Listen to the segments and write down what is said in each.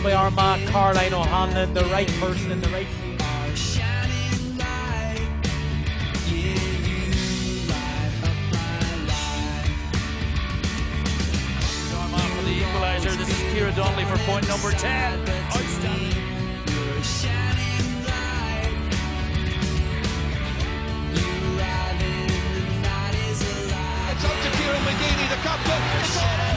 on by Armand Carline O'Hanna, the right person in the right team. Armand for the equaliser. This is Kira Donnelly for point number 10. Outstanding. It's up to Kira McGee, the captain. It's all over.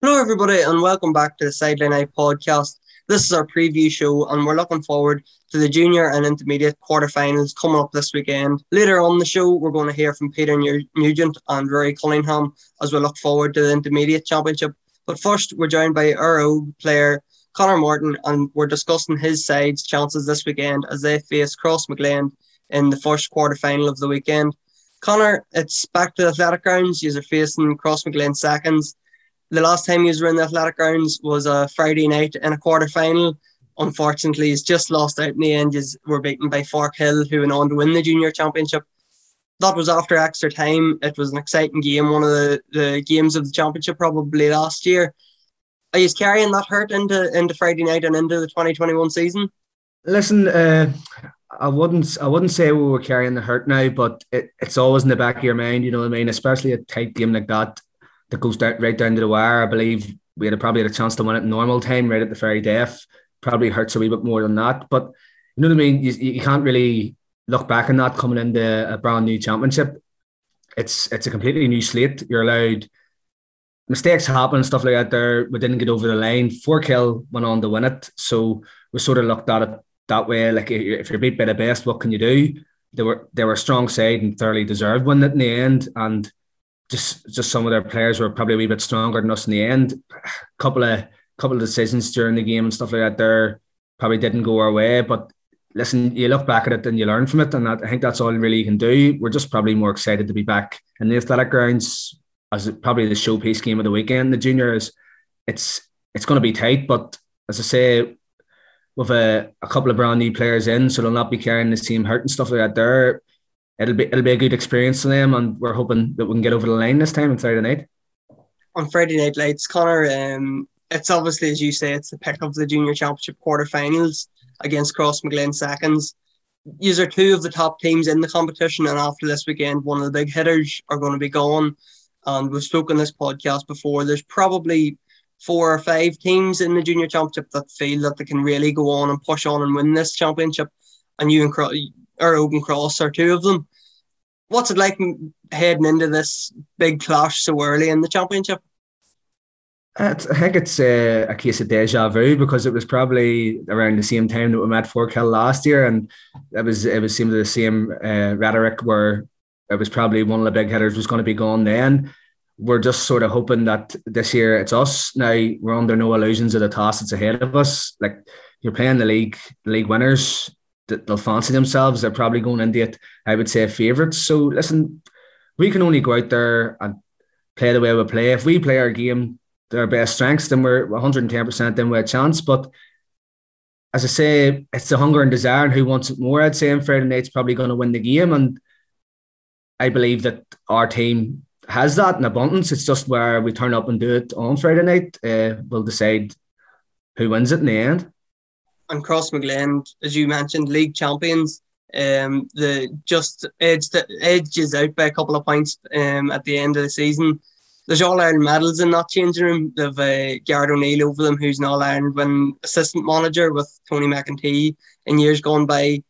Hello everybody and welcome back to the Sideline Eye podcast. This is our preview show and we're looking forward to the junior and intermediate quarterfinals coming up this weekend. Later on the show we're going to hear from Peter Nugent and Rory Cunningham as we look forward to the intermediate championship. But first we're joined by our own player Connor Martin and we're discussing his side's chances this weekend as they face Crossmaglen in the first quarterfinal of the weekend. Connor, it's back to the Athletic Grounds. You're facing Crossmaglen seconds. The last time he was in the Athletic Grounds was a Friday night in a quarter-final. Unfortunately, he's just lost out in the end. He's were beaten by Fork Hill, who went on to win the junior championship. That was after extra time. It was an exciting game, one of the games of the championship probably last year. Are you carrying that hurt into Friday night and into the 2021 season? Listen, I wouldn't say we were carrying the hurt now, but it's always in the back of your mind, you know what I mean? Especially a tight game like that. That goes down, right down to the wire. I believe we probably had a chance to win it in normal time, right at the very death. Probably hurts a wee bit more than that. But you know what I mean? You can't really look back on that coming into a brand new championship. It's a completely new slate. You're allowed... Mistakes happen, stuff like that there. We didn't get over the line. Fork Hill went on to win it. So we sort of looked at it that way. Like, if you're beat by the best, what can you do? They were a strong side and thoroughly deserved winning it in the end. And... Just some of their players were probably a wee bit stronger than us in the end. Couple of decisions during the game and stuff like that there probably didn't go our way. But listen, you look back at it and you learn from it, and I think that's all really you can do. We're just probably more excited to be back in the Athletic Grounds as probably the showpiece game of the weekend. The juniors, it's going to be tight, but as I say, with a couple of brand new players in, so they'll not be carrying the same hurt and stuff like that there. It'll be a good experience for them, and we're hoping that we can get over the line this time on Friday night. On Friday night lights, Connor, it's obviously, as you say, it's the pick of the Junior Championship quarterfinals against Crossmaglen seconds. These are two of the top teams in the competition, and after this weekend, one of the big hitters are going to be gone. And we've spoken this podcast before. There's probably 4 or 5 teams in the Junior Championship that feel that they can really go on and push on and win this championship. And you and Tarnogue and Cross are two of them. What's it like heading into this big clash so early in the championship? I think it's a case of deja vu, because it was probably around the same time that we met Fork Hill last year, and it was seemed the same rhetoric where it was probably one of the big hitters was going to be gone then. We're just sort of hoping that this year it's us. Now, we're under no illusions of the task that's ahead of us. Like, you're playing the league winners. They'll fancy themselves. They're probably going into it, I would say, favourites. So listen, we can only go out there and play the way we play. If we play our game to our best strengths, then we're 110%, then we have a chance. But as I say, it's the hunger and desire and who wants it more. I'd say on Friday night's probably going to win the game, and I believe that our team has that in abundance. It's just where we turn up and do it on Friday night. We'll decide who wins it in the end. And Crossmaglen, as you mentioned, league champions, the just edges out by a couple of points at the end of the season. There's All-Ireland medals in that changing room. They've Gerard O'Neill over them, who's an All-Ireland win assistant manager with Tony McEntee in years gone by.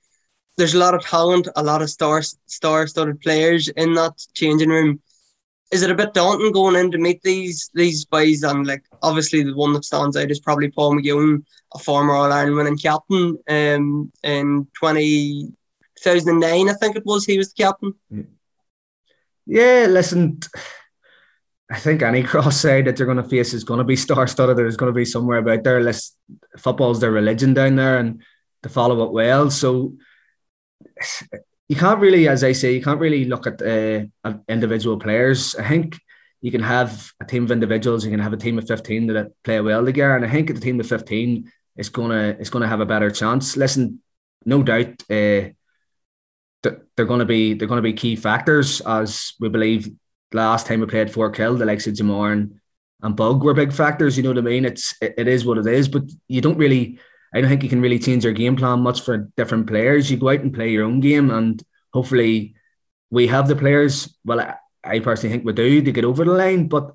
There's a lot of talent, a lot of star-studded players in that changing room. Is it a bit daunting going in to meet these boys? And like, obviously the one that stands out is probably Paul McGowan, a former All-Ireland winning captain in 2009, I think it was. He was the captain. Yeah, listen, I think any cross side that they're going to face is going to be star-studded. There's going to be somewhere about there. Football's their religion down there, and to follow it well. So... You can't really, as I say, look at individual players. I think you can have a team of individuals, you can have a team of 15 that play well together, and I think the team of 15 is gonna have a better chance. Listen, no doubt, they're gonna be key factors, as we believe last time we played Fork Hill, the likes of Jamar and Bug were big factors, you know what I mean? It is what it is, but you don't really, I don't think you can really change your game plan much for different players. You go out and play your own game, and hopefully we have the players, well, I personally think we do, to get over the line. But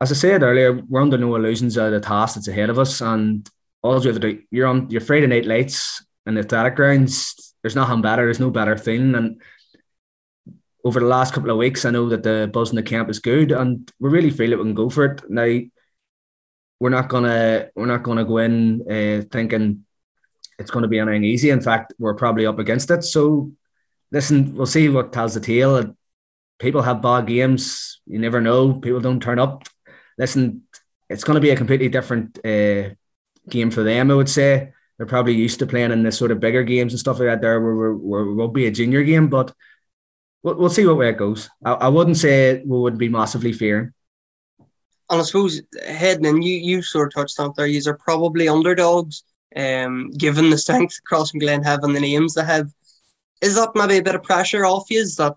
as I said earlier, we're under no illusions of the task that's ahead of us, and all you have to do, you're on your Friday night lights and the Athletic Grounds, there's nothing better, there's no better thing. And over the last couple of weeks, I know that the buzz in the camp is good, and we really feel that we can go for it. Now, we're not gonna go in thinking it's gonna be anything easy. In fact, we're probably up against it. So, listen, we'll see what tells the tale. People have bad games. You never know. People don't turn up. Listen, it's gonna be a completely different game for them, I would say. They're probably used to playing in this sort of bigger games and stuff like that. There, we'll be a junior game, but we'll see what way it goes. I wouldn't say we would be massively fearing. And I suppose, heading in, you sort of touched on it there, you are probably underdogs, given the strength Crossmaglen have and the names they have. Is that maybe a bit of pressure off you? Is that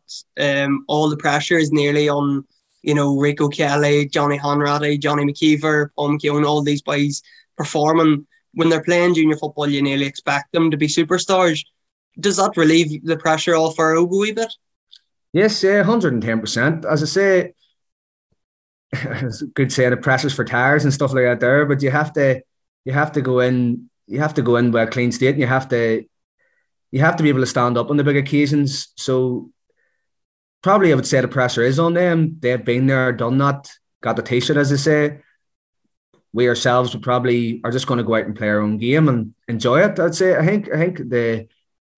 all the pressure is nearly on, you know, Rico Kelly, Johnny Hanratty, Johnny McKeever, Paul McGowan, all these boys performing. When they're playing junior football, you nearly expect them to be superstars. Does that relieve the pressure off our Óg a wee bit? Yes, 110%. As I say, it's a good saying, the pressures for tires and stuff like that there, but you have to go in with a clean state, and you have to be able to stand up on the big occasions. So probably I would say the pressure is on them. They've been there, done that, got the T-shirt, as I say. We ourselves would probably are just going to go out and play our own game and enjoy it, I'd say. I think the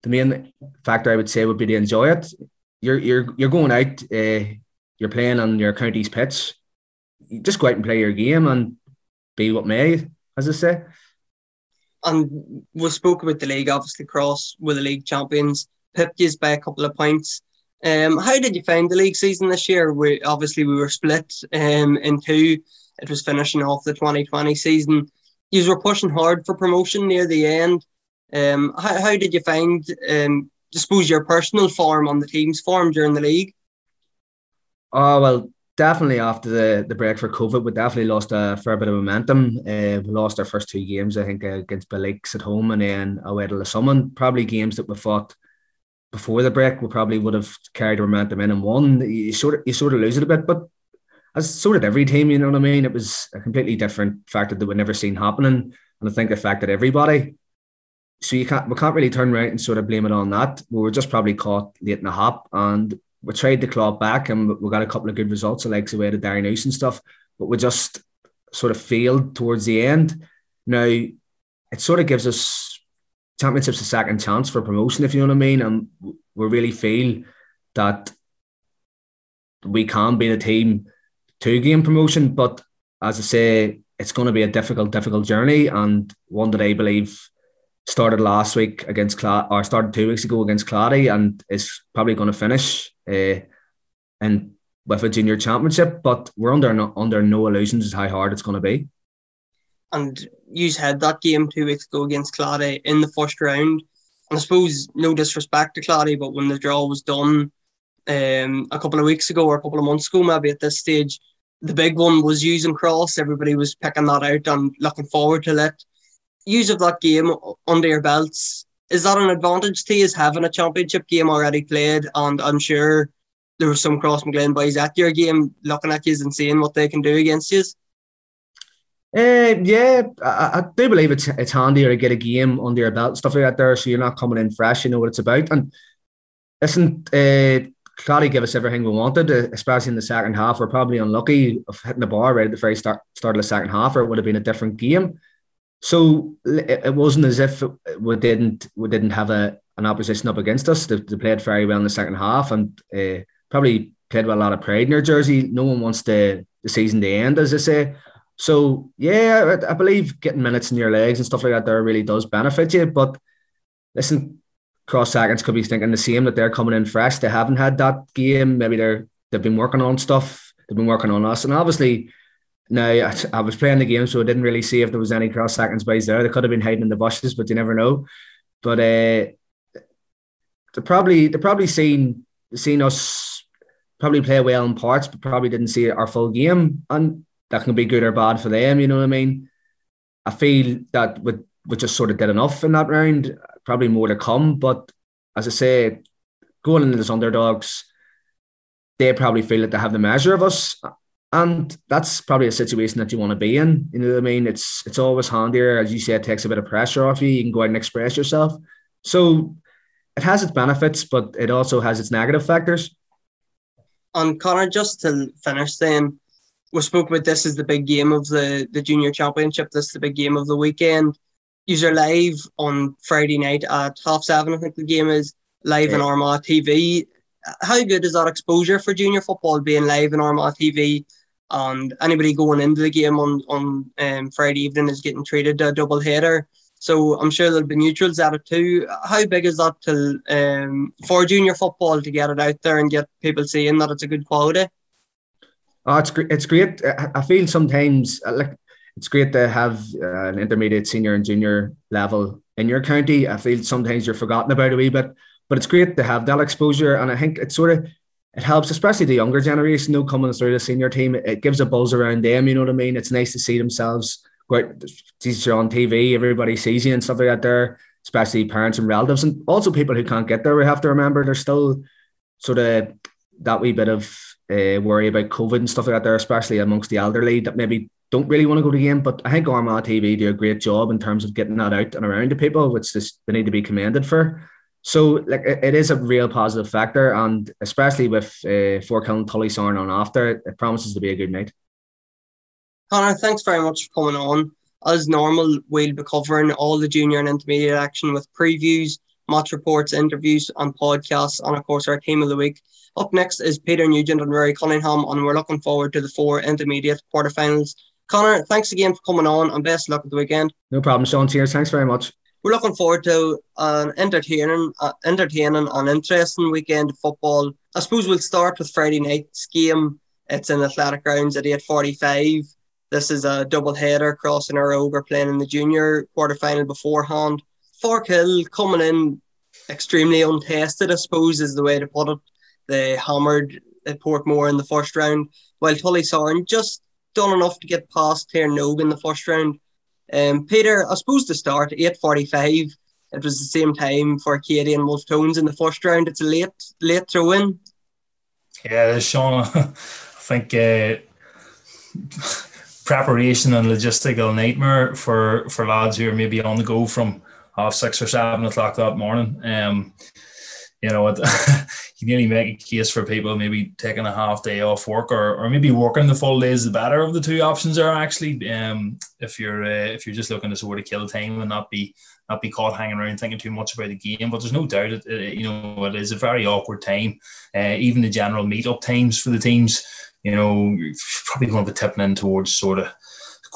main factor I would say would be to enjoy it. You're going out, you're playing on your county's pitch. You just go out and play your game and be what may, as I say. And we spoke about the league, obviously. Cross were the league champions, pipped you by a couple of points. How did you find the league season this year? We were split in two. It was finishing off the 2020 season. You were pushing hard for promotion near the end. How did you find, I suppose, your personal form on the team's form during the league? Oh, well, definitely after the break for COVID, we definitely lost a fair bit of momentum. We lost our first two games, I think, against Baleakes at home and then away to Lissamon. Probably games that we fought before the break, we probably would have carried momentum in and won. You sort of lose it a bit, but as sort of every team, you know what I mean? It was a completely different factor that we'd never seen happening, and I think affected everybody. So we can't really turn around and sort of blame it on that. We were just probably caught late in the hop, and we tried to claw back, and we got a couple of good results, like away to Derry and stuff, but we just sort of failed towards the end. Now, it sort of gives us championships a second chance for promotion, if you know what I mean, and we really feel that we can be in a team to gain promotion, but as I say, it's going to be a difficult journey, and one that I believe started last week against Clady, or started 2 weeks ago against Clady, and is probably going to finish and with a junior championship. But we're under no illusions as how hard it's going to be. And you had that game 2 weeks ago against Clady in the first round. And I suppose, no disrespect to Clady, but when the draw was done a couple of weeks ago, or a couple of months ago, maybe at this stage, the big one was using Cross. Everybody was picking that out and looking forward to it. Use of that game under your belts, is that an advantage to you, is having a championship game already played? And I'm sure there were some Crossmaglen boys at your game looking at you and seeing what they can do against you. Yeah, I do believe it's handier to get a game under your belt, stuff like that there, so you're not coming in fresh, you know what it's about. And listen, Clady gave us everything we wanted, especially in the second half. We're probably unlucky of hitting the bar right at the very start of the second half, or it would have been a different game. So it wasn't as if we didn't have an opposition up against us. They played very well in the second half, and probably played with a lot of pride in their jersey. No one wants the season to end, as I say. So yeah, I believe getting minutes in your legs and stuff like that there really does benefit you. But listen, Cross seconds could be thinking the same, that they're coming in fresh. They haven't had that game. Maybe they've been working on stuff. They've been working on us, and obviously. Now, I was playing the game, so I didn't really see if there was any Cross seconds boys there. They could have been hiding in the bushes, but you never know. But they're probably seen us probably play well in parts, but probably didn't see our full game, and that can be good or bad for them, you know what I mean? I feel that we just sort of did enough in that round, probably more to come, but as I say, going into those underdogs, they probably feel that they have the measure of us, and that's probably a situation that you want to be in, you know what I mean? It's always handier, as you say, it takes a bit of pressure off you, you can go out and express yourself. So it has its benefits, but it also has its negative factors. And Connor, just to finish then, we spoke about this as the big game of the junior championship. This is the big game of the weekend. You're live on Friday night at 7:30, I think the game is, live on Armagh TV. How good is that exposure for junior football, being live on Armagh TV, and anybody going into the game on Friday evening is getting treated to a double header? So I'm sure there'll be neutrals at it too. How big is that for junior football to get it out there and get people seeing that it's a good quality? Oh, it's great. I feel sometimes it's great to have an intermediate, senior and junior level in your county. I feel sometimes you're forgotten about a wee bit, but it's great to have that exposure. And I think it helps, especially the younger generation, though, coming through the senior team. It gives a buzz around them, you know what I mean? It's nice to see themselves. You're on TV, everybody sees you and stuff like that there, especially parents and relatives, and also people who can't get there. We have to remember there's still sort of that wee bit of worry about COVID and stuff like that there, especially amongst the elderly that maybe don't really want to go to the game. But I think Armagh TV do a great job in terms of getting that out and around to people, which they need to be commended for. So it is a real positive factor, and especially with Fork Hill and Tullysaran on after, it promises to be a good night. Connor, thanks very much for coming on. As normal, we'll be covering all the junior and intermediate action with previews, match reports, interviews and podcasts, and of course our team of the week. Up next is Peter Nugent and Rory Cunningham, and we're looking forward to the 4 intermediate quarterfinals. Connor, thanks again for coming on, and best luck at the weekend. No problem, Sean. Cheers. Thanks very much. We're looking forward to an entertaining and interesting weekend of football. I suppose we'll start with Friday night's game. It's in Athletic Grounds at 8:45. This is a double header. Crossing our over playing in the junior quarterfinal beforehand. Fork Hill coming in extremely untested, I suppose, is the way to put it. They hammered at Portmore in the first round, while Tullysaran just done enough to get past Tarnogue in the first round. Peter, I suppose to start, 8:45. It was the same time for Keady and Wolf Tones in the first round. It's a late throw in. Yeah, Sean, I think preparation and logistical nightmare for lads who are maybe on the go from 6 or 7 o'clock that morning. You know, you nearly make a case for people maybe taking a half day off work, or maybe working the full day is the better of the two options are actually. If you're just looking to sort of kill time and not be caught hanging around thinking too much about the game. But there's no doubt it is a very awkward time. Even the general meet-up times for the teams, you know, you're probably going to be tipping in towards sort of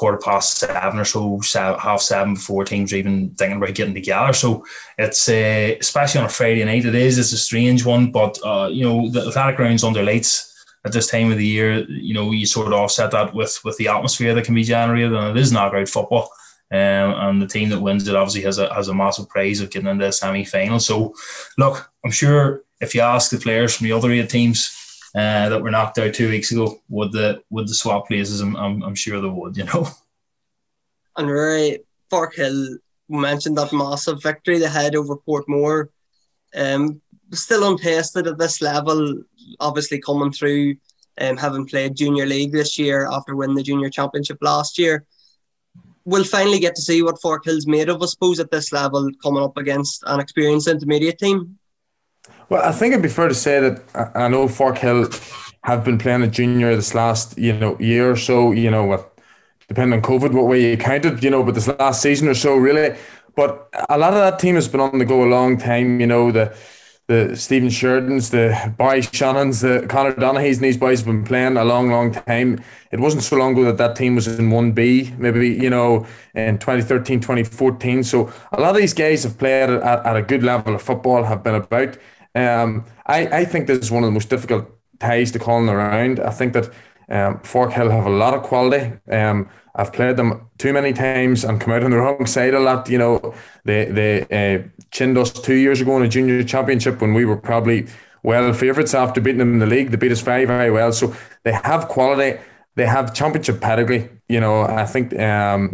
7:15 or so, 7:30 before teams are even thinking about getting together. So it's, especially on a Friday night, it's a strange one. But, you know, the Athletic Grounds under lights at this time of the year, you know, you sort of offset that with the atmosphere that can be generated, and it is knockout football. And the team that wins it obviously has a massive prize of getting into the semi-final. So, look, I'm sure if you ask the players from the other 8 teams that were knocked out 2 weeks ago, would the swap places? I'm sure they would, you know. And Rory, Fork Hill mentioned that massive victory they had over Portmore. Still untested at this level, obviously coming through, having played junior league this year after winning the junior championship last year. We'll finally get to see what Fork Hill's made of, I suppose, at this level, coming up against an experienced intermediate team. Well, I think it'd be fair to say that I know Fork Hill have been playing at junior this last, you know, year or so, you know, depending on COVID, what way you counted, you know, but this last season or so, really. But a lot of that team has been on the go a long time, you know, the Stephen Sheridan's, the Barry Shannon's, the Connor Donahue's, and these boys have been playing a long, long time. It wasn't so long ago that team was in 1B, maybe, you know, in 2013, 2014. So a lot of these guys have played at a good level of football, have been about. I think this is one of the most difficult ties to call in the round. I think that Fork Hill have a lot of quality. I've played them too many times and come out on the wrong side a lot. You know, they chinned us 2 years ago in a junior championship when we were probably well favourites after beating them in the league. They beat us very, very well. So they have quality. They have championship pedigree. You know, I think they know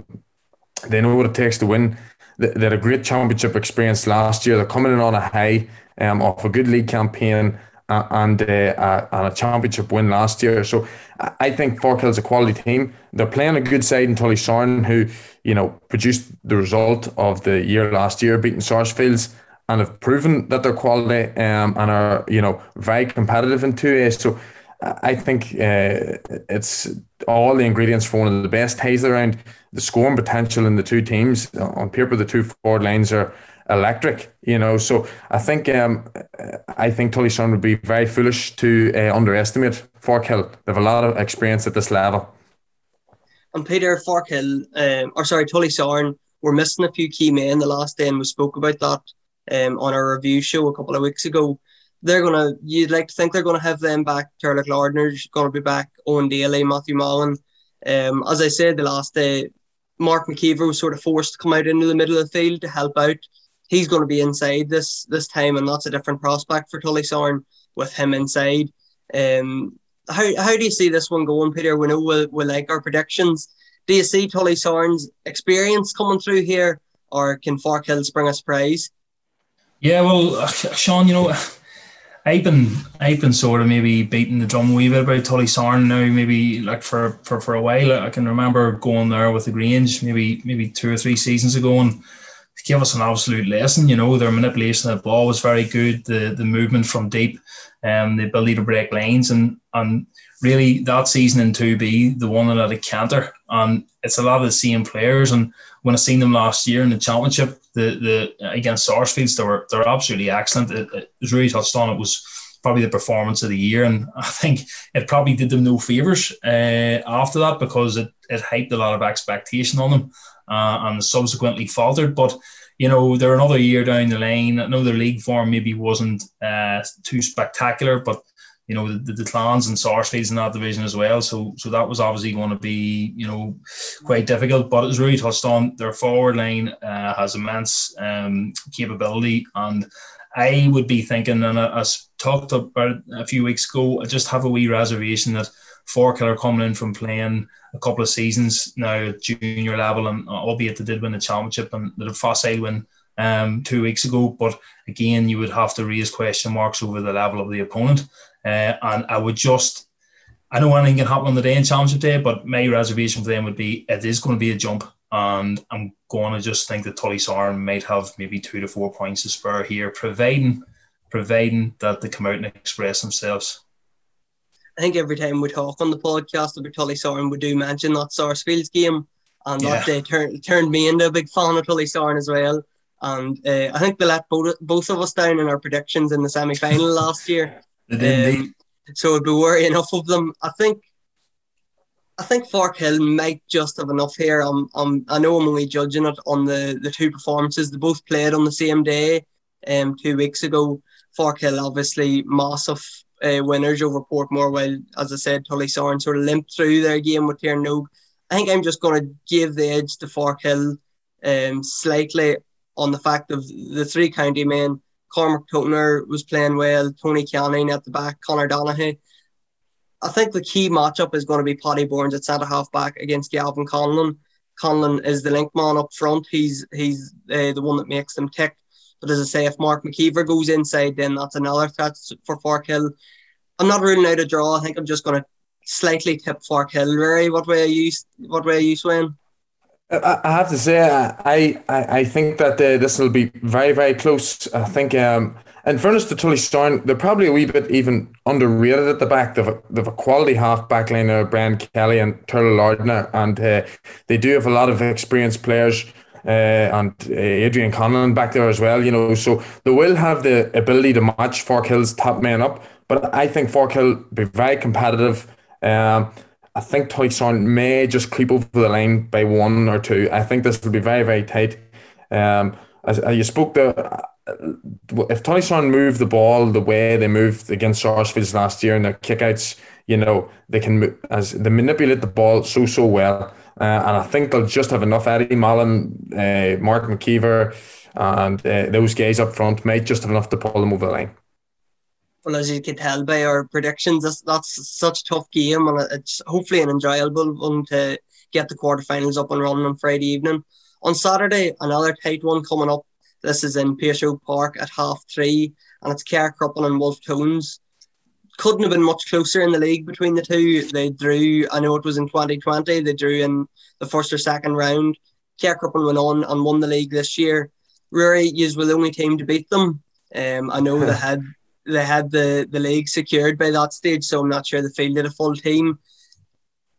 what it takes to win. They had a great championship experience last year. They're coming in on a high off a good league campaign and a championship win last year. So I think Fork Hill's a quality team. They're playing a good side in Tullysaran, who, you know, produced the result of the year last year, beating Sarsfields, and have proven that they're quality and are, you know, very competitive in 2A. So I think it's all the ingredients for one of the best ties around. The scoring potential in the two teams on paper, the two forward lines are electric, you know. So I think Tullysaran would be very foolish to underestimate Fork Hill. They have a lot of experience at this level. And Peter, Tullysaran were missing a few key men the last day, and we spoke about that on our review show a couple of weeks ago. You'd like to think they're gonna have them back. Turlock Lardner's gonna be back. Owen Daly, Matthew Mallon. As I said, the last day, Mark McKeever was sort of forced to come out into the middle of the field to help out. He's going to be inside this time, and that's a different prospect for Tullysaran with him inside. How do you see this one going, Peter? We know we like our predictions. Do you see Tullysaran's experience coming through here, or can Fork Hill spring a surprise? Yeah, well, Sean, you know, I've been sort of maybe beating the drum a wee bit about Tullysaran now, maybe like for a while. I can remember going there with the Grange maybe 2 or 3 seasons ago, and they gave us an absolute lesson. You know, their manipulation of the ball was very good, the movement from deep, the ability to break lines, and really that season in 2B, the one that had a canter, and it's a lot of the same players. And when I seen them last year in the championship, the against Sarsfields, they're absolutely excellent. As Rory touched on, it was probably the performance of the year, and I think it probably did them no favours after that, because it hyped a lot of expectation on them and subsequently faltered. But you know, they're another year down the line. I know their league form maybe wasn't too spectacular, but you know, the Clans and Sarsfields in that division as well. So that was obviously going to be, you know, quite difficult. But as Rory touched on, their forward line has immense capability. And I would be thinking, and I talked about it a few weeks ago, I just have a wee reservation that Fork Hill are coming in from playing a couple of seasons now at junior level, and albeit they did win the championship and the facile win 2 weeks ago. But again, you would have to raise question marks over the level of the opponent. And I know anything can happen on the day in Championship Day, but my reservation for them would be it is going to be a jump, and I'm going to just think that Tullysaran might have maybe 2 to 4 points to spare here, providing that they come out and express themselves. I think every time we talk on the podcast about Tullysaran, we do mention that Sarsfields game, and that day turned me into a big fan of Tullysaran as well. And I think they let both of us down in our predictions in the semi-final last year. So it'd be worrying enough of them. I think Fork Hill might just have enough here. I know I'm only judging it on the two performances. They both played on the same day 2 weeks ago. Fork Hill obviously massive winners over Portmore, while, as I said, Tullysaran sort of limped through their game with Tarnogue. I think I'm just going to give the edge to Fork Hill slightly on the fact of the three county men. Cormac Toner was playing well, Tony Canning at the back, Connor Donaghy. I think the key matchup is going to be Paddy Burns at centre-half back against Gavin Conlon. Conlon is the link man up front. He's the one that makes them tick. But as I say, if Mark McKeever goes inside, then that's another threat for Fork Hill. I'm not ruling out a draw. I think I'm just going to slightly tip Fork Hill. Rory, what way are you swaying? I have to say, I think that this will be very, very close. I think, in fairness to Tullysaran, they're probably a wee bit even underrated at the back. They've a quality half-back line of Brian Kelly and Turlough Lardner, and they do have a lot of experienced players, and Adrian Conlon back there as well, you know. So they will have the ability to match Fork Hill's top men up, but I think Fork Hill will be very competitive. I think Tullysaran may just creep over the line by 1 or 2. I think this will be very, very tight. As you spoke there, if Tullysaran move the ball the way they moved against Sarsfields last year and their kickouts, you know, they can as they manipulate the ball so well. And I think they'll just have enough. Eddie Mallon, Mark McKeever, and those guys up front might just have enough to pull them over the line. Well, as you can tell by our predictions, that's such a tough game, and it's hopefully an enjoyable one to get the quarterfinals up and running on Friday evening. On Saturday, another tight one coming up. This is in Pearse Óg Park at 3:30, and it's Carrickcruppen and Wolf Tones. Couldn't have been much closer in the league between the two. They drew, I know it was in 2020, they drew in the first or second round. Carrickcruppen went on and won the league this year. Rory, yous were the only team to beat them. I know they had the league secured by that stage, so I'm not sure they fielded a full team.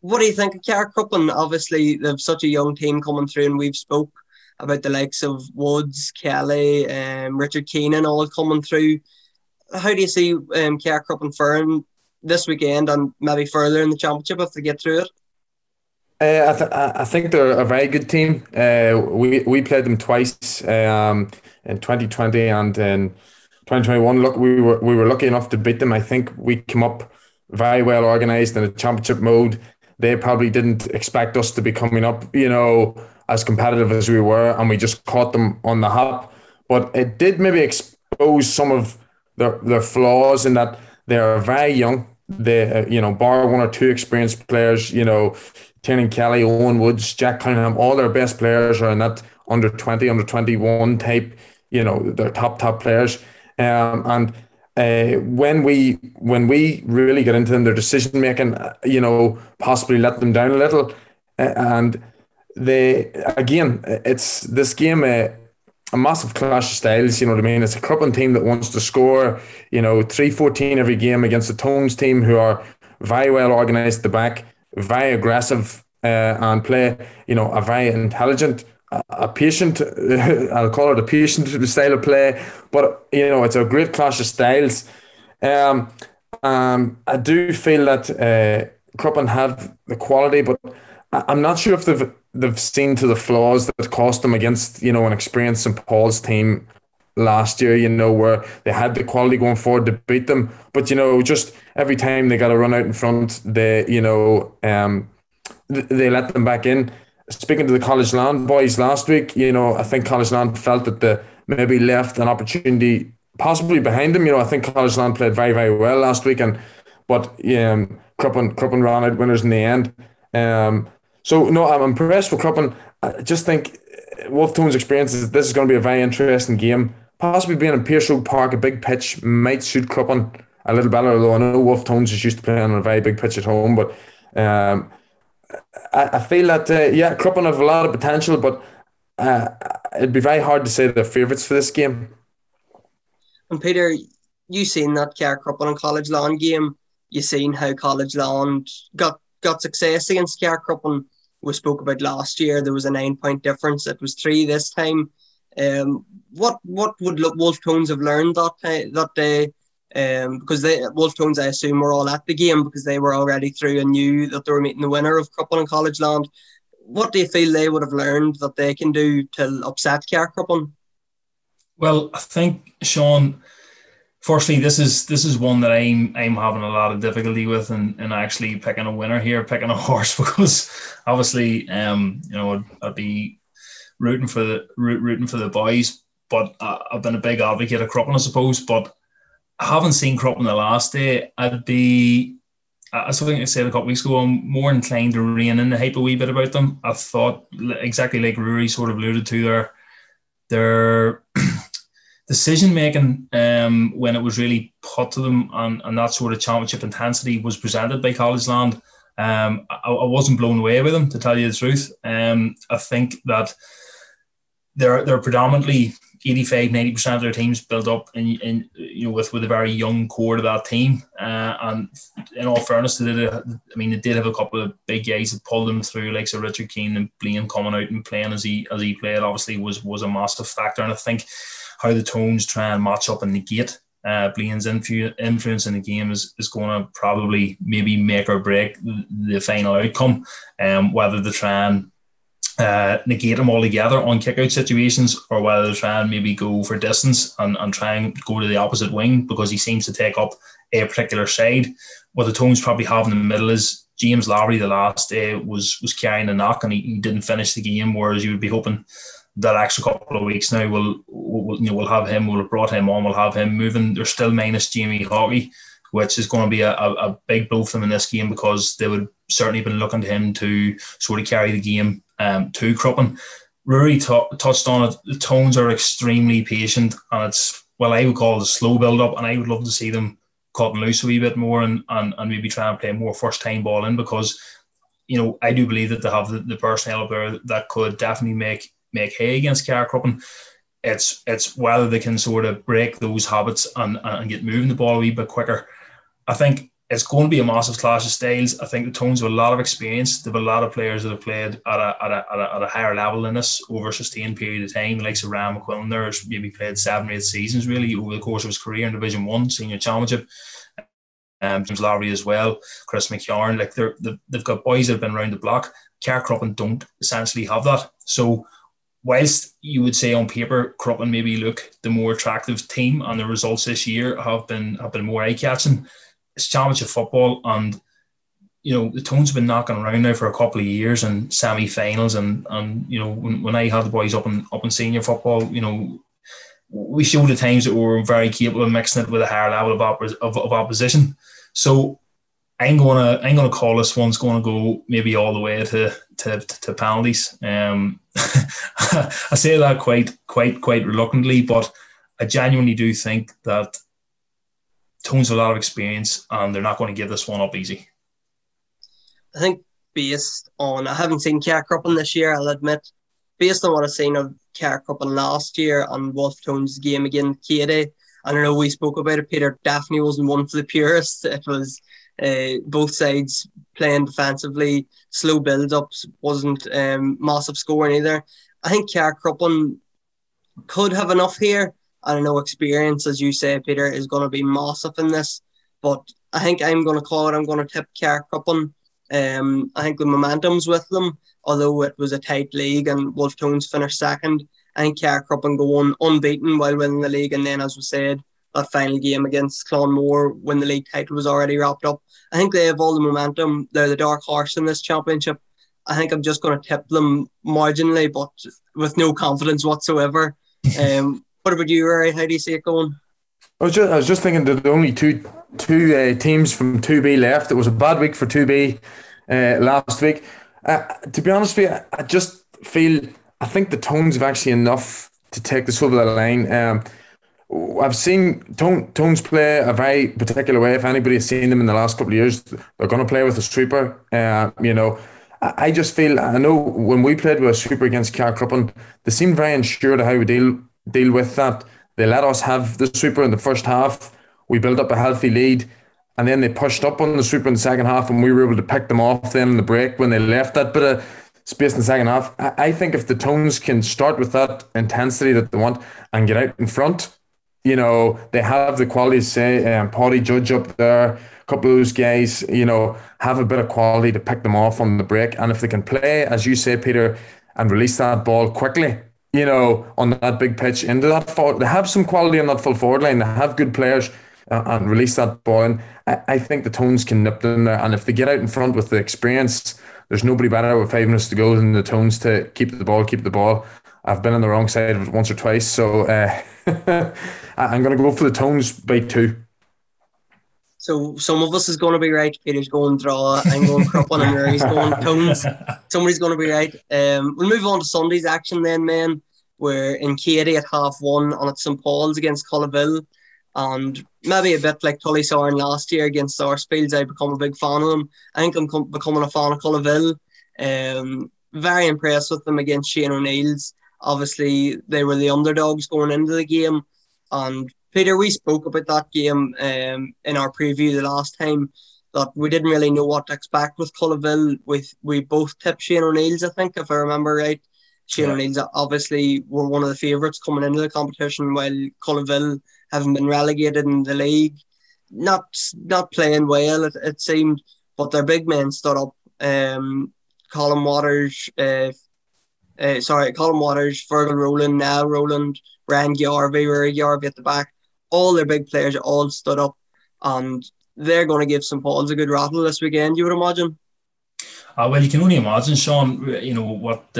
What do you think of Carrickcruppen? Obviously, they've such a young team coming through, and we've spoke about the likes of Woods, Kelly, Richard Keenan all coming through. How do you see Carrickcruppen faring this weekend and maybe further in the championship if they get through it? I think they're a very good team. We played them twice in 2020 and in 2021. Look, we were lucky enough to beat them. I think we came up very well organised in a championship mode. They probably didn't expect us to be coming up, you know, as competitive as we were, and we just caught them on the hop. But it did maybe expose some of their flaws in that they are very young. They, you know, bar one or two experienced players, you know, Tiernan Kelly, Owen Woods, Jack Cunningham, all their best players are in that under 20, under 21 type, you know, they're top players. When we really get into them, their decision making, you know, possibly let them down a little. And they, again, it's this game, a massive clash of styles, you know what I mean? It's a Cruppen team that wants to score, you know, 3-14 every game against the Tones team who are very well organised at the back, very aggressive and play, you know, a very intelligent, a patient, I'll call it a patient style of play, but, you know, it's a great clash of styles. I do feel that Cruppen have the quality, but I'm not sure if they've seen to the flaws that cost them against, you know, an experienced St Paul's team last year, you know, where they had the quality going forward to beat them. But, you know, just every time they got a run out in front, they, you know, they let them back in. Speaking to the College Land boys last week, you know, I think College Land felt that they maybe left an opportunity possibly behind them. You know, I think College Land played very, very well last week, but Cruppen ran out winners in the end. So, no, I'm impressed with Cruppen. I just think Wolf Tones' experience is this is going to be a very interesting game. Possibly being in Pearse Óg Park, a big pitch, might suit Cruppen a little better, although I know Wolf Tones is used to playing on a very big pitch at home. But I feel that, yeah, Cruppen have a lot of potential, but it'd be very hard to say they're favourites for this game. And Peter, you've seen that Carrickcruppen and College Lawn game. You've seen how College Lawn got success against Carrickcruppen. We spoke about last year, there was a 9-point difference. It was 3 this time. What would Wolf Tones have learned that day? Because Wolf Tones, I assume, were all at the game because they were already through and knew that they were meeting the winner of Cruppen and College Land. What do you feel they would have learned that they can do to upset Carrickcruppen? Well, I think, Sean, firstly, this is one that I'm having a lot of difficulty with and actually picking a winner here, picking a horse, because obviously you know, I'd be rooting for the boys, but I've been a big advocate of Cruppen, I suppose. But I haven't seen Cruppen the last day. As I think I said a couple weeks ago, I'm more inclined to rein in the hype a wee bit about them. I thought, exactly like Rory sort of alluded to, their decision-making when it was really put to them and that sort of championship intensity was presented by College Land. I wasn't blown away with them, to tell you the truth. I think that they're predominantly 85-90% of their teams built up in you know, with a very young core to that team. And in all fairness, they did have a couple of big guys that pulled them through, like Sir Richard Keane and Blaine coming out and playing as he played, obviously was a massive factor. And I think how the Tones try and match up and negate Blaine's influence in the game is going to probably maybe make or break the final outcome, whether they try and negate them all together on kick-out situations or whether they try and maybe go for distance and try and go to the opposite wing, because he seems to take up a particular side. What the Tones probably have in the middle is James Lavery the last day was carrying a knock and he didn't finish the game, whereas you would be hoping that extra couple of weeks now, we'll have him. We'll have brought him on. We'll have him moving. They're still minus Jamie Hockey, which is going to be a big blow for them in this game, because they would certainly been looking to him to sort of carry the game to Cruppen. Rory touched on it. The Tones are extremely patient, and it's, well, I would call it a slow build-up, and I would love to see them cutting loose a wee bit more and maybe try and play more first-time ball in, because, you know, I do believe that they have the personnel up there that could definitely make hay against Carrickcruppen. It's whether they can sort of break those habits and get moving the ball a wee bit quicker. I think it's going to be a massive clash of styles. I think the Tones have a lot of experience. They have a lot of players that have played at a higher level than this over a sustained period of time. The likes of Ryan McQuillan there has maybe played 7 or 8 seasons really over the course of his career in Division 1, Senior Championship. James Lavery as well, Chris McYarn. Like, they've got boys that have been around the block. Carrickcruppen don't essentially have that. So whilst you would say on paper Cruppen maybe look the more attractive team, and the results this year have been more eye-catching, it's championship football, and you know the Tones have been knocking around now for a couple of years and semi-finals, and you know when I had the boys up in senior football, you know we showed at times that we were very capable of mixing it with a higher level of opposition. So I'm gonna call this one's gonna go maybe all the way to penalties. I say that quite reluctantly, but I genuinely do think that Tones have a lot of experience and they're not going to give this one up easy. I think based on, I haven't seen Carrickcruppen this year, I'll admit, based on what I've seen of Carrickcruppen last year and Wolf Tones' game against Keady, I don't know, we spoke about it, Peter, Daphne wasn't one for the purists. It was both sides playing defensively, slow build-ups, wasn't massive scoring either. I think Carrickcruppen could have enough here. I don't know, experience, as you say, Peter, is going to be massive in this, but I think I'm going to call it, I'm going to tip Carrickcruppen. I think the momentum's with them, although it was a tight league and Wolf Tones finished second. I think Carrickcruppen go on unbeaten while winning the league, and then, as we said, that final game against Clonmore when the league title was already wrapped up. I think they have all the momentum. They're the dark horse in this championship. I think I'm just going to tip them marginally, but with no confidence whatsoever. What about you, Rory? How do you see it going? I was just thinking that there are only two teams from 2B left. It was a bad week for 2B last week. To be honest with you, I just feel, I think the Tones have actually enough to take this over the line. I've seen Tones play a very particular way. If anybody has seen them in the last couple of years, they're going to play with a sweeper. You know, I just feel, I know when we played with a sweeper against Carrickcruppen, they seemed very unsure of how we deal with that. They let us have the sweeper in the first half. We built up a healthy lead, and then they pushed up on the sweeper in the second half, and we were able to pick them off then in the break when they left that bit of space in the second half. I think if the Tones can start with that intensity that they want and get out in front, you know, they have the qualities, say, Paddy Judge up there, a couple of those guys, you know, have a bit of quality to pick them off on the break. And if they can play, as you say, Peter, and release that ball quickly, you know, on that big pitch into that forward, they have some quality on that full forward line. They have good players and release that ball in. I think the Tones can nip them there. And if they get out in front with the experience, there's nobody better with 5 minutes to go than the Tones to keep the ball. I've been on the wrong side of it once or twice, so I'm going to go for the Tones by 2. So some of us is going to be right. Peter's going draw, I'm going Cruppen, and Rory's going Tones. Somebody's going to be right. We'll move on to Sunday's action then, man. We're in Keady at 1:30 and at St Paul's against Cullaville. And maybe a bit like Tullysaran last year against Sarsfields, I become a big fan of them. I think I'm becoming a fan of Cullaville. Very impressed with them against Shane O'Neill's. Obviously, they were the underdogs going into the game. And Peter, we spoke about that game in our preview the last time, that we didn't really know what to expect with Cullaville. We both tipped Shane O'Neill's, I think, if I remember right. Shane O'Neill's obviously were one of the favourites coming into the competition, while Cullaville haven't been relegated in the league. Not playing well, it seemed, but their big men stood up. Colin Waters, Fergal Rowland, Niall Rowland, Ryan Garvey, Rory Garvey at the back. All their big players all stood up, and they're going to give St Paul's a good rattle this weekend, you would imagine. Well, you can only imagine, Sean, you know, what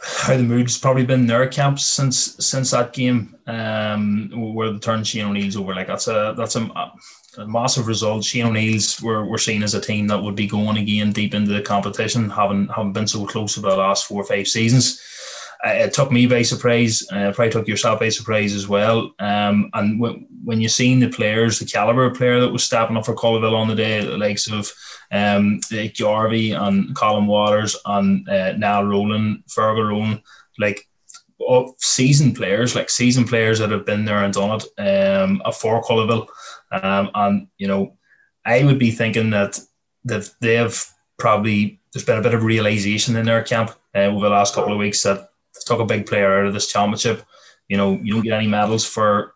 how the mood's probably been in their camps since that game, where they turned Shane O'Neill's over. Like that's a massive result. Shane O'Neill's were seen as a team that would be going again deep into the competition, having been so close over the last 4 or 5 seasons. It took me by surprise. It probably took yourself by surprise as well. And when you seen the players, the caliber of player that was stepping up for Cullaville on the day, the likes of Jarvie and Colin Waters and Niall Rowland, Fergal Rowland, seasoned players that have been there and done it for Cullaville. And you know, I would be thinking that they've probably, there's been a bit of realization in their camp over the last couple of weeks that took a big player out of this championship. You know, you don't get any medals for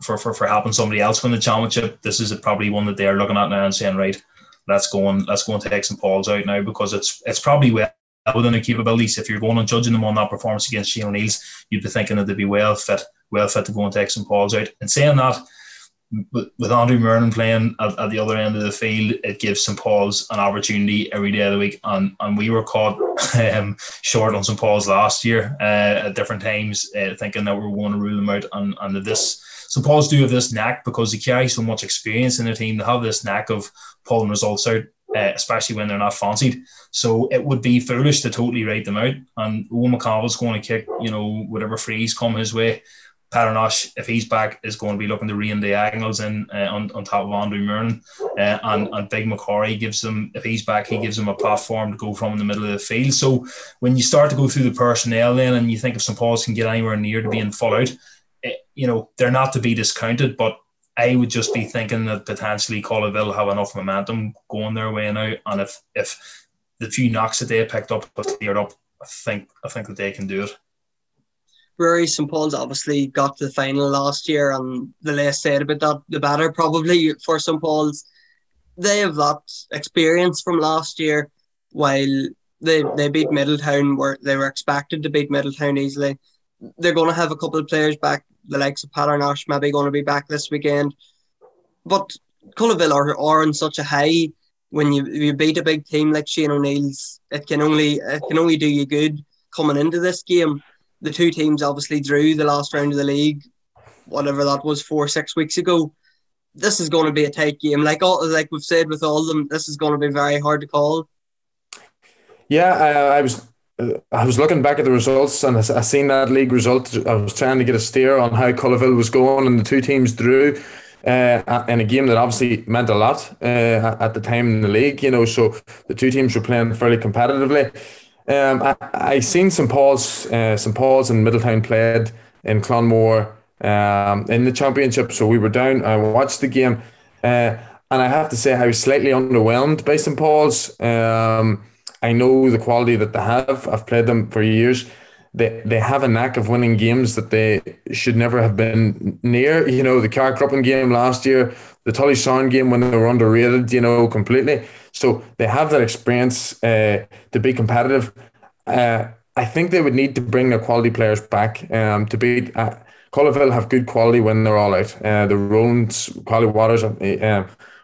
helping somebody else win the championship. This is probably one that they're looking at now and saying, right, let's go and take St Paul's out now, because it's probably well within their capabilities. If you're going and judging them on that performance against Shane O'Neill's, you'd be thinking that they'd be well fit to go and take St Paul's out. And saying that, with Andrew Murnin playing at the other end of the field, it gives St Paul's an opportunity every day of the week. And we were caught short on St Paul's last year at different times, thinking that we were going to rule them out. And this, St Paul's do have this knack, because they carry so much experience in their team, they have this knack of pulling results out, especially when they're not fancied. So it would be foolish to totally write them out. And Owen McConville's going to kick, you know, whatever frees come his way. Paternosh, if he's back, is going to be looking to rein diagonals in on top of Andrew Murnin. And Big McCrory gives them, if he's back, he gives them a platform to go from in the middle of the field. So when you start to go through the personnel then, and you think if St Paul's can get anywhere near to being full out, you know, they're not to be discounted, but I would just be thinking that potentially Cullaville have enough momentum going their way now. And if the few knocks that they picked up have cleared up, I think that they can do it. Rory, St Paul's obviously got to the final last year, and the less said about that, the better probably for St Paul's. They have that experience from last year, while they beat Middletown, where they were expected to beat Middletown easily. They're going to have a couple of players back, the likes of Paternosh maybe going to be back this weekend. But Cullaville are on such a high. When you beat a big team like Shane O'Neill's, it can only do you good coming into this game. The two teams obviously drew the last round of the league, whatever that was, 4 or 6 weeks ago. This is going to be a tight game. Like we've said with all of them, this is going to be very hard to call. Yeah, I was looking back at the results, and I seen that league result. I was trying to get a steer on how Cullaville was going, and the two teams drew in a game that obviously meant a lot at the time in the league. You know, so the two teams were playing fairly competitively. I seen St Paul's and Middletown played in Clonmore in the championship, so we were down. I watched the game, and I have to say I was slightly underwhelmed by St Paul's. I know the quality that they have. I've played them for years. They have a knack of winning games that they should never have been near. You know, the Carrickcruppen game last year, the Tullysaran game when they were underrated, you know, completely. So they have that experience to be competitive. I think they would need to bring their quality players back to beat. Cullaville have good quality when they're all out. The Rowlands, Colin Waters,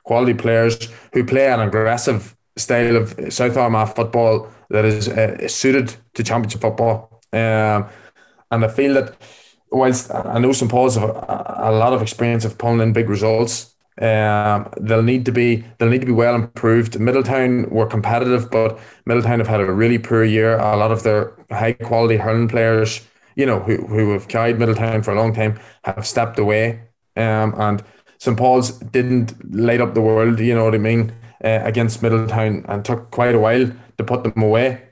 quality players who play an aggressive style of South Armagh football that is suited to championship football. And I feel that whilst I know St Paul's have a lot of experience of pulling in big results, they'll need to be well improved. Middletown were competitive, but Middletown have had a really poor year. A lot of their high quality hurling players, you know, who have carried Middletown for a long time, have stepped away. And St Paul's didn't light up the world, you know what I mean, against Middletown, and took quite a while to put them away.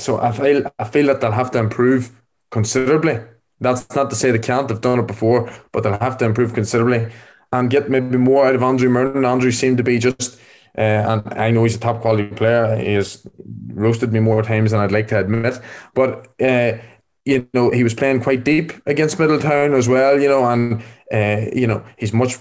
So I feel that they'll have to improve considerably. That's not to say they can't. They've done it before, but they'll have to improve considerably and get maybe more out of Andrew Murnin. Andrew seemed to be just, and I know he's a top quality player. He has roasted me more times than I'd like to admit, but you know, he was playing quite deep against Middletown as well. You know, and you know, he's much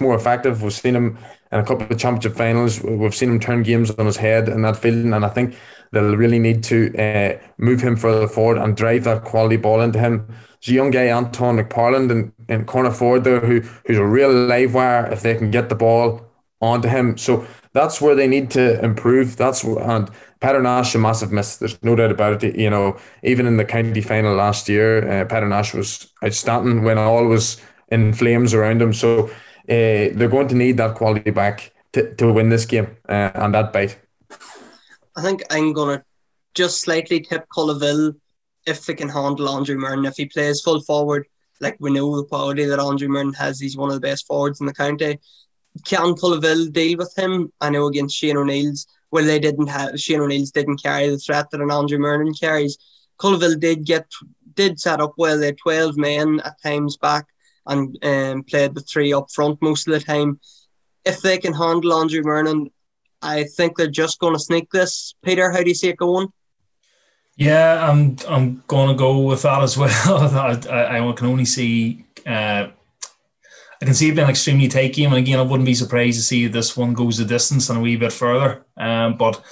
more effective. We've seen him in a couple of championship finals. We've seen him turn games on his head in that field, and I think they'll really need to move him further forward and drive that quality ball into him. There's a young guy, Anton McParland, in corner forward there, who's a real live wire. If they can get the ball onto him. So that's where they need to improve. That's and Paternash, a massive miss. There's no doubt about it. You know, even in the county final last year, Paternash was outstanding when all was in flames around him. So they're going to need that quality back to win this game and that bite. I think I'm going to just slightly tip Cullaville if they can handle Andrew Murnin. If he plays full forward, like we know the quality that Andrew Murnin has, he's one of the best forwards in the county. Can Cullaville deal with him? I know against Shane O'Neill's, well, they didn't have, Shane O'Neill's didn't carry the threat that an Andrew Murnin carries. Cullaville did set up well. They had 12 men at times back and played with 3 up front most of the time. If they can handle Andrew Murnin, I think they're just going to sneak this. Peter, how do you see it going? Yeah, I'm going to go with that as well. I can only see... I can see it being an extremely tight game. And again, I wouldn't be surprised to see this one goes the distance and a wee bit further. But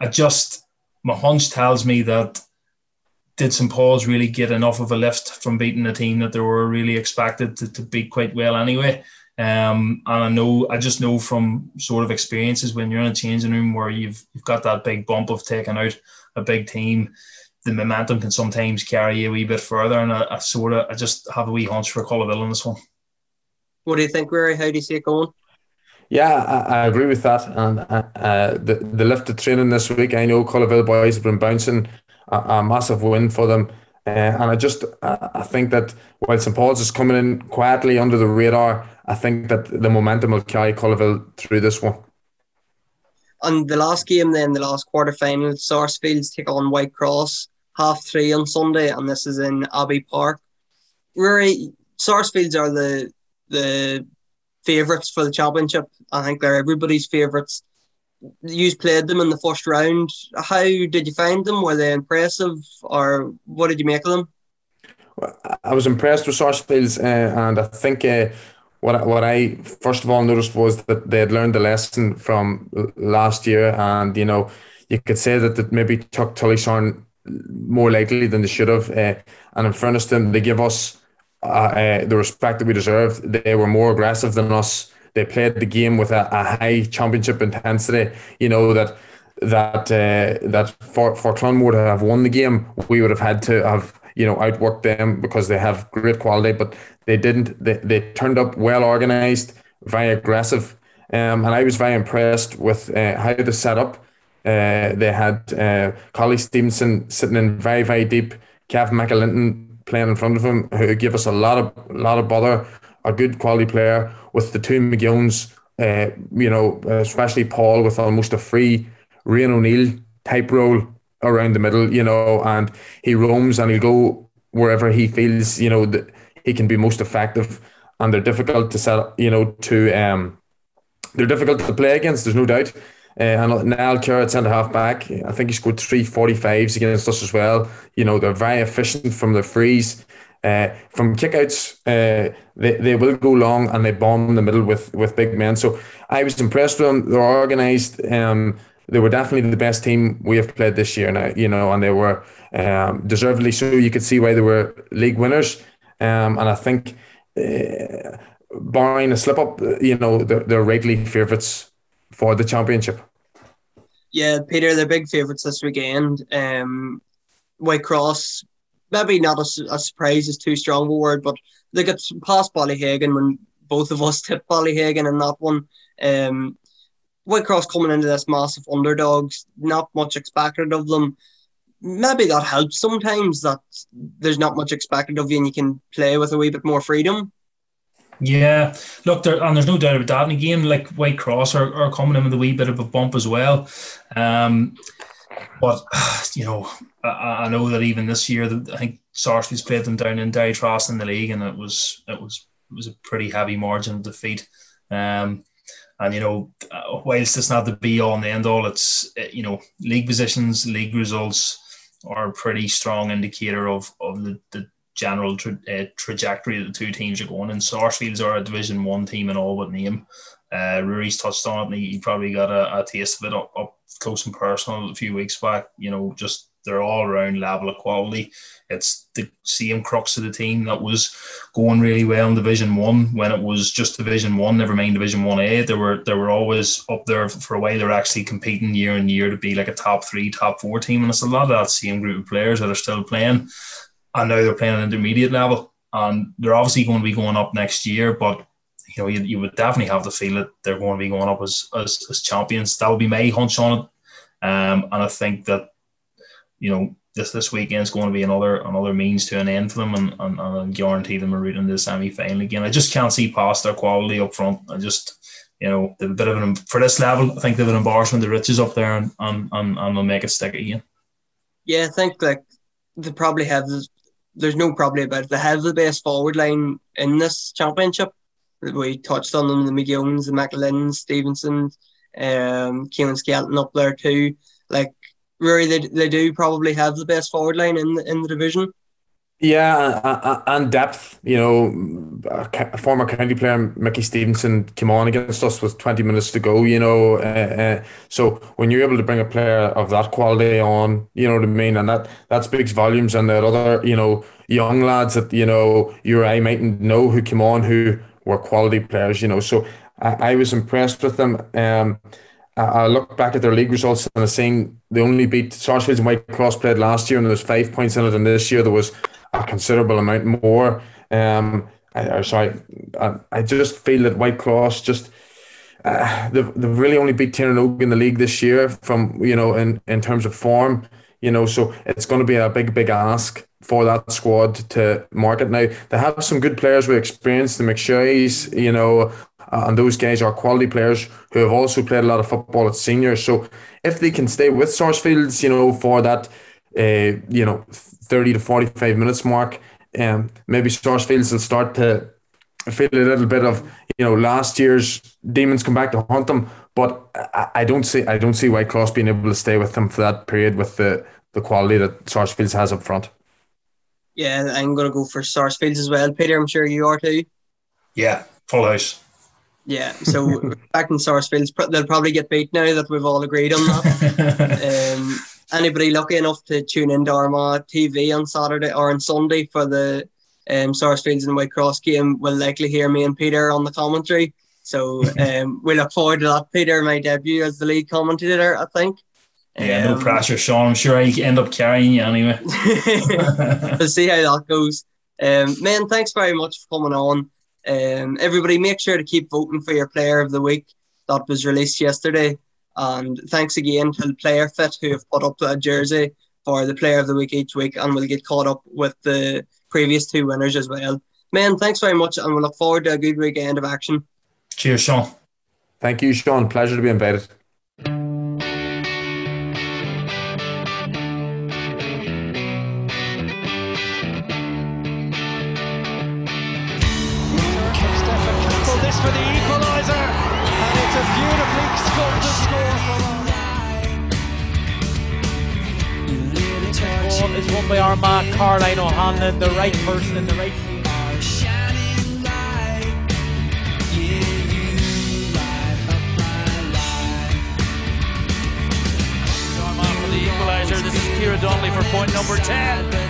I just... My hunch tells me that did St Paul's really get enough of a lift from beating a team that they were really expected to beat quite well anyway? And I just know from sort of experiences when you're in a changing room where you've got that big bump of taking out a big team, the momentum can sometimes carry you a wee bit further. And I just have a wee hunch for Cullaville on this one. What do you think, Rory? How do you see it going? Yeah, I agree with that. And the lifted training this week, I know Cullaville boys have been bouncing a massive win for them. And I think that while St Paul's is coming in quietly under the radar, I think that the momentum will carry Cullaville through this one. And the last game then, the last quarter-final, Sarsfields take on White Cross, 3:30 on Sunday, and this is in Abbey Park. Rory, Sarsfields are the favourites for the championship. I think they're everybody's favourites. You played them in the first round. How did you find them? Were they impressive, or what did you make of them? Well, I was impressed with Sarsfields, and I think what I first of all noticed was that they had learned the lesson from last year, and you know you could say that it maybe took Tullysaran more likely than they should have. And in fairness to them, they give us the respect that we deserved. They were more aggressive than us. They played the game with a high championship intensity. You know that for Clonmore to have won the game, we would have had to have outworked them because they have great quality, but they didn't. They turned up well organised, very aggressive, and I was very impressed with how they set up. They had Collie Stevenson sitting in very, very deep. Kev McAlinton playing in front of him, who gave us a lot of bother. A good quality player with the two McGowan's, especially Paul with almost a free Ryan O'Neill type role around the middle, and he roams and he'll go wherever he feels, that he can be most effective. And they're difficult to set up, they're difficult to play against, there's no doubt. And Niall Kerr at centre half back, I think he scored 3 45s against us as well. They're very efficient from the frees. From kickouts, they will go long and they bomb the middle with big men. So I was impressed with them. They're organised. They were definitely the best team we have played this year now, and they were deservedly so. You could see why they were league winners. And I think, barring a slip up, they're rightly favourites for the championship. Yeah, Peter, they're big favourites this weekend. White Cross. Maybe not a surprise is too strong of a word, but they got past Ballyhagan when both of us tipped Ballyhagan in that one. White Cross coming into this massive underdogs, not much expected of them. Maybe that helps sometimes, that there's not much expected of you and you can play with a wee bit more freedom. Yeah, look, there's no doubt about that in the game. Like, White Cross are coming in with a wee bit of a bump as well. But, I know that even this year, I think Sarsfields played them down in Dyrtras in the league, and it was a pretty heavy margin of defeat. And, whilst it's not the be-all and the end-all, it's, league positions, league results are a pretty strong indicator of the general trajectory that the two teams are going. And Sarsfields are a Division 1 team in all but name. Rory's touched on it, and he probably got a taste of it up close and personal a few weeks back. Just They're all around level of quality. It's the same crux of the team that was going really well in Division 1 when it was just Division 1, never mind Division 1A. They were always up there for a while. They're actually competing year and year to be like a top 3, top 4 team, and it's a lot of that same group of players that are still playing, and now they're playing at intermediate level, and they're obviously going to be going up next year, but you know, you would definitely have to feel that they're going to be going up as champions. That would be my hunch on it. And I think that, you know, this weekend is going to be another means to an end for them, and guarantee them a route in the semi-final again. I just can't see past their quality up front. I just, you know, they're a bit of an, for this level, I think they've an embarrassment of riches up there, and they'll make it stick again. Yeah, I think like they probably have, there's no probably about it, they have the best forward line in this championship. We touched on them, the McGones, the McLennan, Stevenson, Kieran Skelton up there too. Like, really, they do probably have the best forward line in the division. Yeah, and depth. You know, a former county player, Mickey Stevenson, came on against us with 20 minutes to go, you know. So when you're able to bring a player of that quality on, you know what I mean, and that speaks volumes. And that other, you know, young lads that, you know, you or I mightn't know who came on who were quality players, you know. So I was impressed with them. I look back at their league results and I seen they only beat Sarsfields and White Cross played last year, and there was 5 points in it, and this year there was a considerable amount more. I just feel that White Cross just they've really only beat Tarnogue in the league this year, from, you know, in terms of form, you know. So it's going to be a big ask for that squad to market. Now they have some good players with experience, the McShays, you know, and those guys are quality players who have also played a lot of football at seniors. So if they can stay with Sarsfields, you know, for that, 30 to 45 minutes mark, maybe Sarsfields will start to feel a little bit of, you know, last year's demons come back to haunt them. But I don't see White Cross being able to stay with them for that period with the quality that Sarsfields has up front. Yeah, I'm going to go for Sarsfields as well. Peter, I'm sure you are too. Yeah, full house. Yeah, so back in Sarsfields, they'll probably get beat now that we've all agreed on that. Anybody lucky enough to tune into Armagh TV on Saturday or on Sunday for the Sarsfields and White Cross game will likely hear me and Peter on the commentary. So we look forward to that, Peter, my debut as the league commentator, I think. Yeah, no pressure, Sean. I'm sure I end up carrying you anyway. We'll see how that goes. Man, thanks very much for coming on. Everybody, make sure to keep voting for your player of the week that was released yesterday. And thanks again to the Player Fit who have put up a jersey for the player of the week each week, and we'll get caught up with the previous two winners as well. Man, thanks very much, and we'll look forward to a good weekend of action. Cheers, Sean. Thank you, Sean. Pleasure to be invited. By Armand Carline O'Hanna, the right person in the right team. Armand for the equaliser. This is Kira Donnelly for point number 10.